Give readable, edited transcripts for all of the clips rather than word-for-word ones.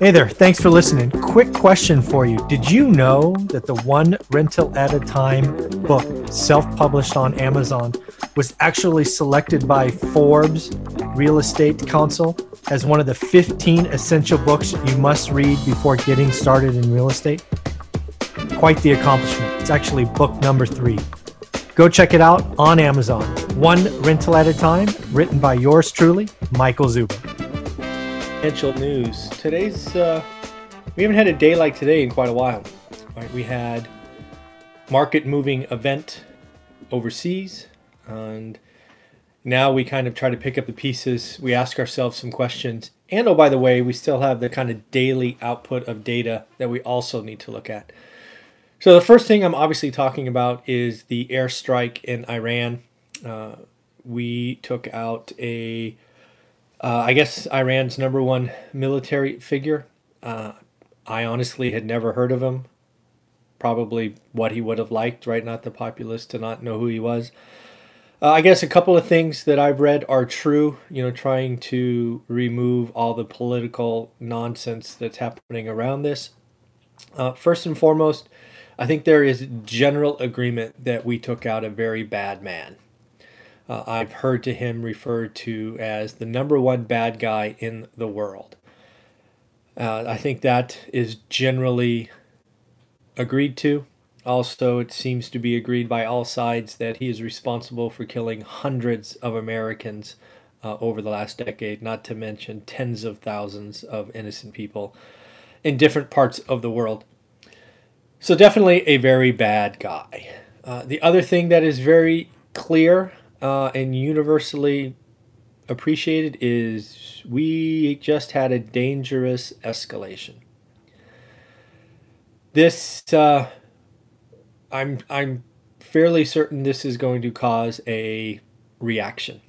Hey there, thanks for listening. Quick question for you. Did you know that the One Rental at a Time book, self-published on Amazon, was actually selected by Forbes Real Estate Council as one of the 15 essential books you must read before getting started in real estate? Quite the accomplishment. It's actually book number 3. Go check it out on Amazon. One Rental at a Time, written by yours truly, Michael Zuber. Financial news. Today's, we haven't had a day like today in quite a while. Right? We had market moving event overseas, and now we kind of try to pick up the pieces. We ask ourselves some questions. And oh, by the way, we still have the kind of daily output of data that we also need to look at. So the first thing I'm obviously talking about is the airstrike in Iran. We took out Iran's number one military figure. I honestly had never heard of him. Probably what he would have liked, right? Not the populace to not know who he was. I guess a couple of things that I've read are true, trying to remove all the political nonsense that's happening around this. First and foremost, I think there is general agreement that we took out a very bad man. I've heard to him referred to as the number one bad guy in the world. I think that is generally agreed to. Also, it seems to be agreed by all sides that he is responsible for killing hundreds of Americans over the last decade, not to mention tens of thousands of innocent people in different parts of the world. So definitely a very bad guy. The other thing that is very clear and universally appreciated is we just had a dangerous escalation. This... I'm fairly certain this is going to cause a reaction,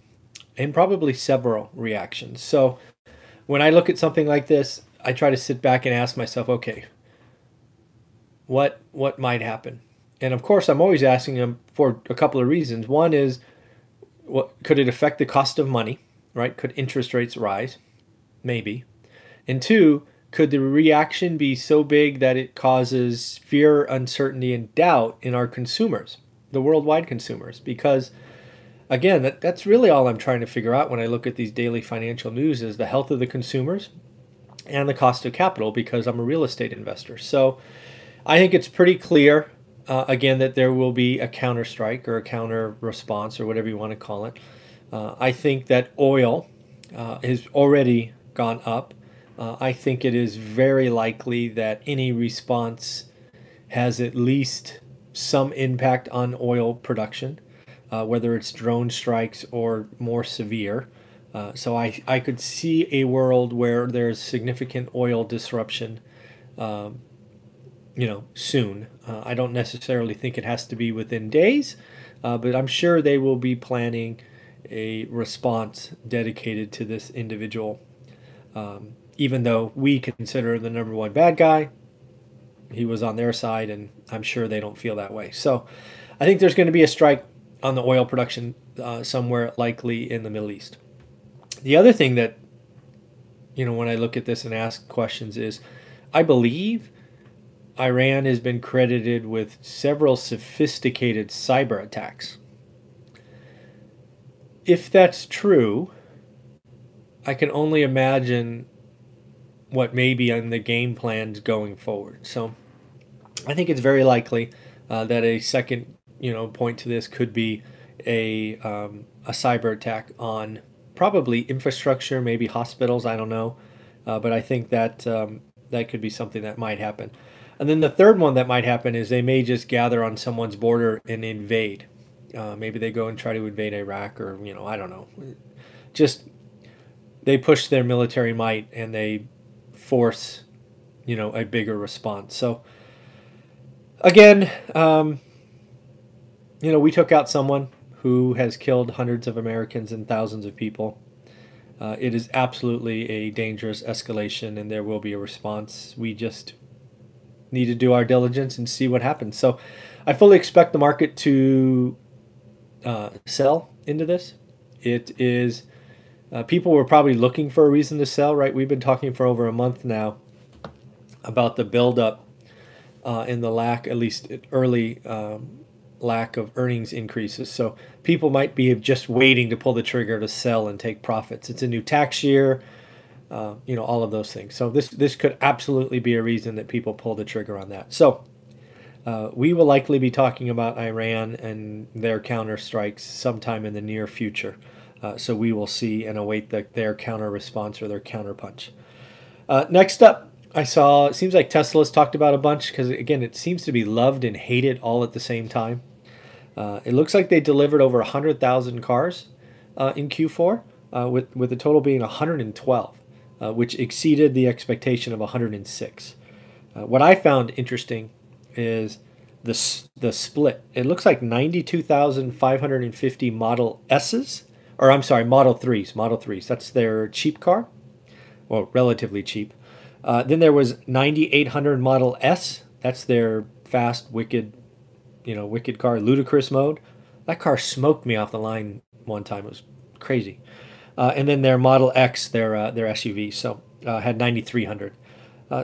and probably several reactions. So when I look at something like this, I try to sit back and ask myself, okay, what might happen? And of course, I'm always asking them for a couple of reasons. One is, could it affect the cost of money, right? Could interest rates rise? Maybe. And two, could the reaction be so big that it causes fear, uncertainty, and doubt in our consumers, the worldwide consumers? Because, again, that's really all I'm trying to figure out when I look at these daily financial news is the health of the consumers and the cost of capital, because I'm a real estate investor. So I think it's pretty clear, again, that there will be a counterstrike or a counter response or whatever you want to call it. I think that oil has already gone up. I think it is very likely that any response has at least some impact on oil production, whether it's drone strikes or more severe. So I could see a world where there's significant oil disruption, soon. I don't necessarily think it has to be within days, but I'm sure they will be planning a response dedicated to this individual. Even though we consider the number one bad guy, he was on their side, and I'm sure they don't feel that way. So I think there's going to be a strike on the oil production somewhere, likely in the Middle East. The other thing that, when I look at this and ask questions is, I believe Iran has been credited with several sophisticated cyber attacks. If that's true, I can only imagine what may be on the game plans going forward. So I think it's very likely that a second, point to this could be a cyber attack on probably infrastructure, maybe hospitals, I don't know. But I think that that could be something that might happen. And then the third one that might happen is they may just gather on someone's border and invade. Maybe they go and try to invade Iraq or, I don't know. Just they push their military might and they force, a bigger response. So again, we took out someone who has killed hundreds of Americans and thousands of people. It is absolutely a dangerous escalation, and there will be a response. We just need to do our diligence and see what happens. So I fully expect the market to sell into this. It is... people were probably looking for a reason to sell, right? We've been talking for over a month now about the buildup and the lack, at least early lack of earnings increases. So people might be just waiting to pull the trigger to sell and take profits. It's a new tax year, you know, all of those things. So this could absolutely be a reason that people pull the trigger on that. So we will likely be talking about Iran and their counterstrikes sometime in the near future. So we will see and await their counter response or their counterpunch. Next up, I saw, it seems like Tesla's talked about a bunch because, again, it seems to be loved and hated all at the same time. It looks like they delivered over 100,000 cars in Q4, with the total being 112, which exceeded the expectation of 106. What I found interesting is the split. It looks like 92,550 Model S's, or I'm sorry, Model 3s. That's their cheap car, well, relatively cheap. Then there was 9,800 Model S. That's their fast, wicked, you know, wicked car, ludicrous mode. That car smoked me off the line one time. It was crazy. And then their Model X, their SUV, so had 9,300.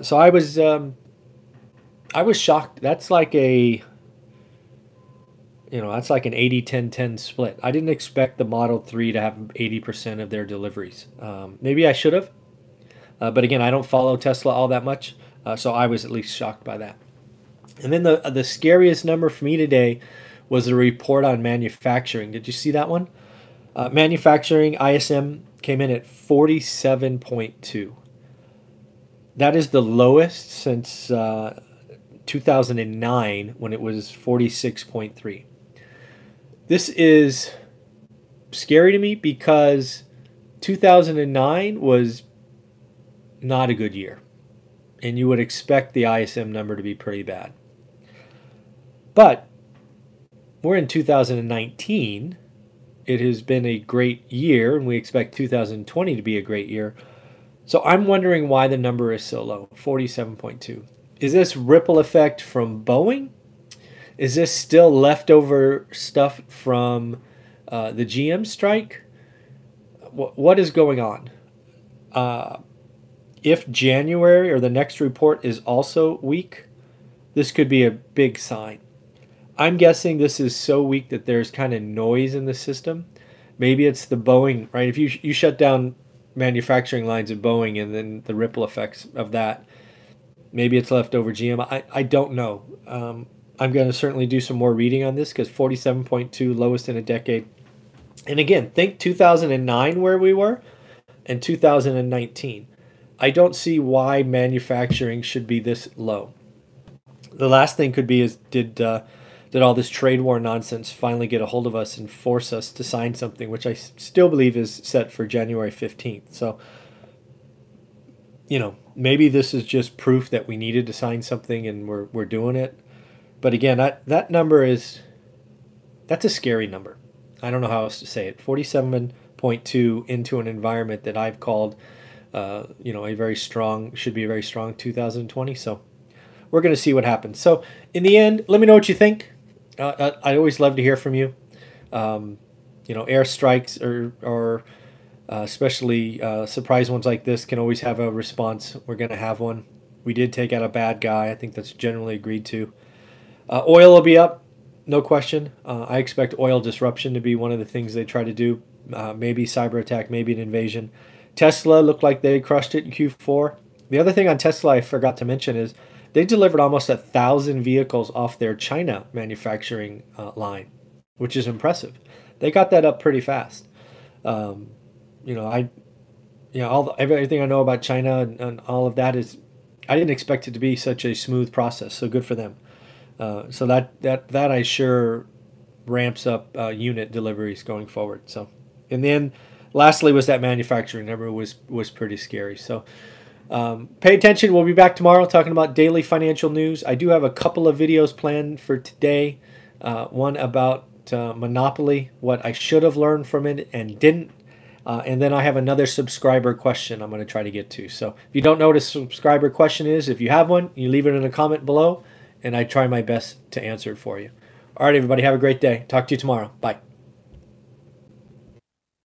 So I was shocked. That's like a, you know, that's like an 80-10-10 split. I didn't expect the Model 3 to have 80% of their deliveries. Maybe I should have. But again, I don't follow Tesla all that much, so I was at least shocked by that. And then the scariest number for me today was the report on manufacturing. Did you see that one? Manufacturing, ISM, came in at 47.2. That is the lowest since 2009, when it was 46.3. This is scary to me because 2009 was not a good year, and you would expect the ISM number to be pretty bad. But we're in 2019. It has been a great year, and we expect 2020 to be a great year. So I'm wondering why the number is so low, 47.2. Is this ripple effect from Boeing? Is this still leftover stuff from the GM strike? What is going on? If January or the next report is also weak, this could be a big sign. I'm guessing this is so weak that there's kind of noise in the system. Maybe it's the Boeing, right? If you shut down manufacturing lines at Boeing and then the ripple effects of that, maybe it's leftover GM. I don't know. I'm going to certainly do some more reading on this because 47.2, lowest in a decade. And again, think 2009 where we were and 2019. I don't see why manufacturing should be this low. The last thing could be is did all this trade war nonsense finally get a hold of us and force us to sign something, which I still believe is set for January 15th. So, you know, maybe this is just proof that we needed to sign something and we're doing it. But again, that number is, that's a scary number. I don't know how else to say it. 47.2 into an environment that I've called you know, should be a very strong 2020. So we're going to see what happens. So in the end, let me know what you think. I always love to hear from you. You know, airstrikes or especially surprise ones like this can always have a response. We're going to have one. We did take out a bad guy. I think that's generally agreed to. Oil will be up, no question. I expect oil disruption to be one of the things they try to do. Maybe cyber attack, maybe an invasion. Tesla looked like they crushed it in Q4. The other thing on Tesla I forgot to mention is they delivered almost 1,000 vehicles off their China manufacturing line, which is impressive. They got that up pretty fast. You know, everything I know about China and all of that is I didn't expect it to be such a smooth process. So good for them. So that I sure ramps up unit deliveries going forward. So and then. Lastly was that manufacturing number was pretty scary. So pay attention. We'll be back tomorrow talking about daily financial news. I do have a couple of videos planned for today. One about Monopoly, what I should have learned from it and didn't. And then I have another subscriber question I'm going to try to get to. So if you don't know what a subscriber question is, if you have one, you leave it in a comment below, and I try my best to answer it for you. All right, everybody, have a great day. Talk to you tomorrow. Bye.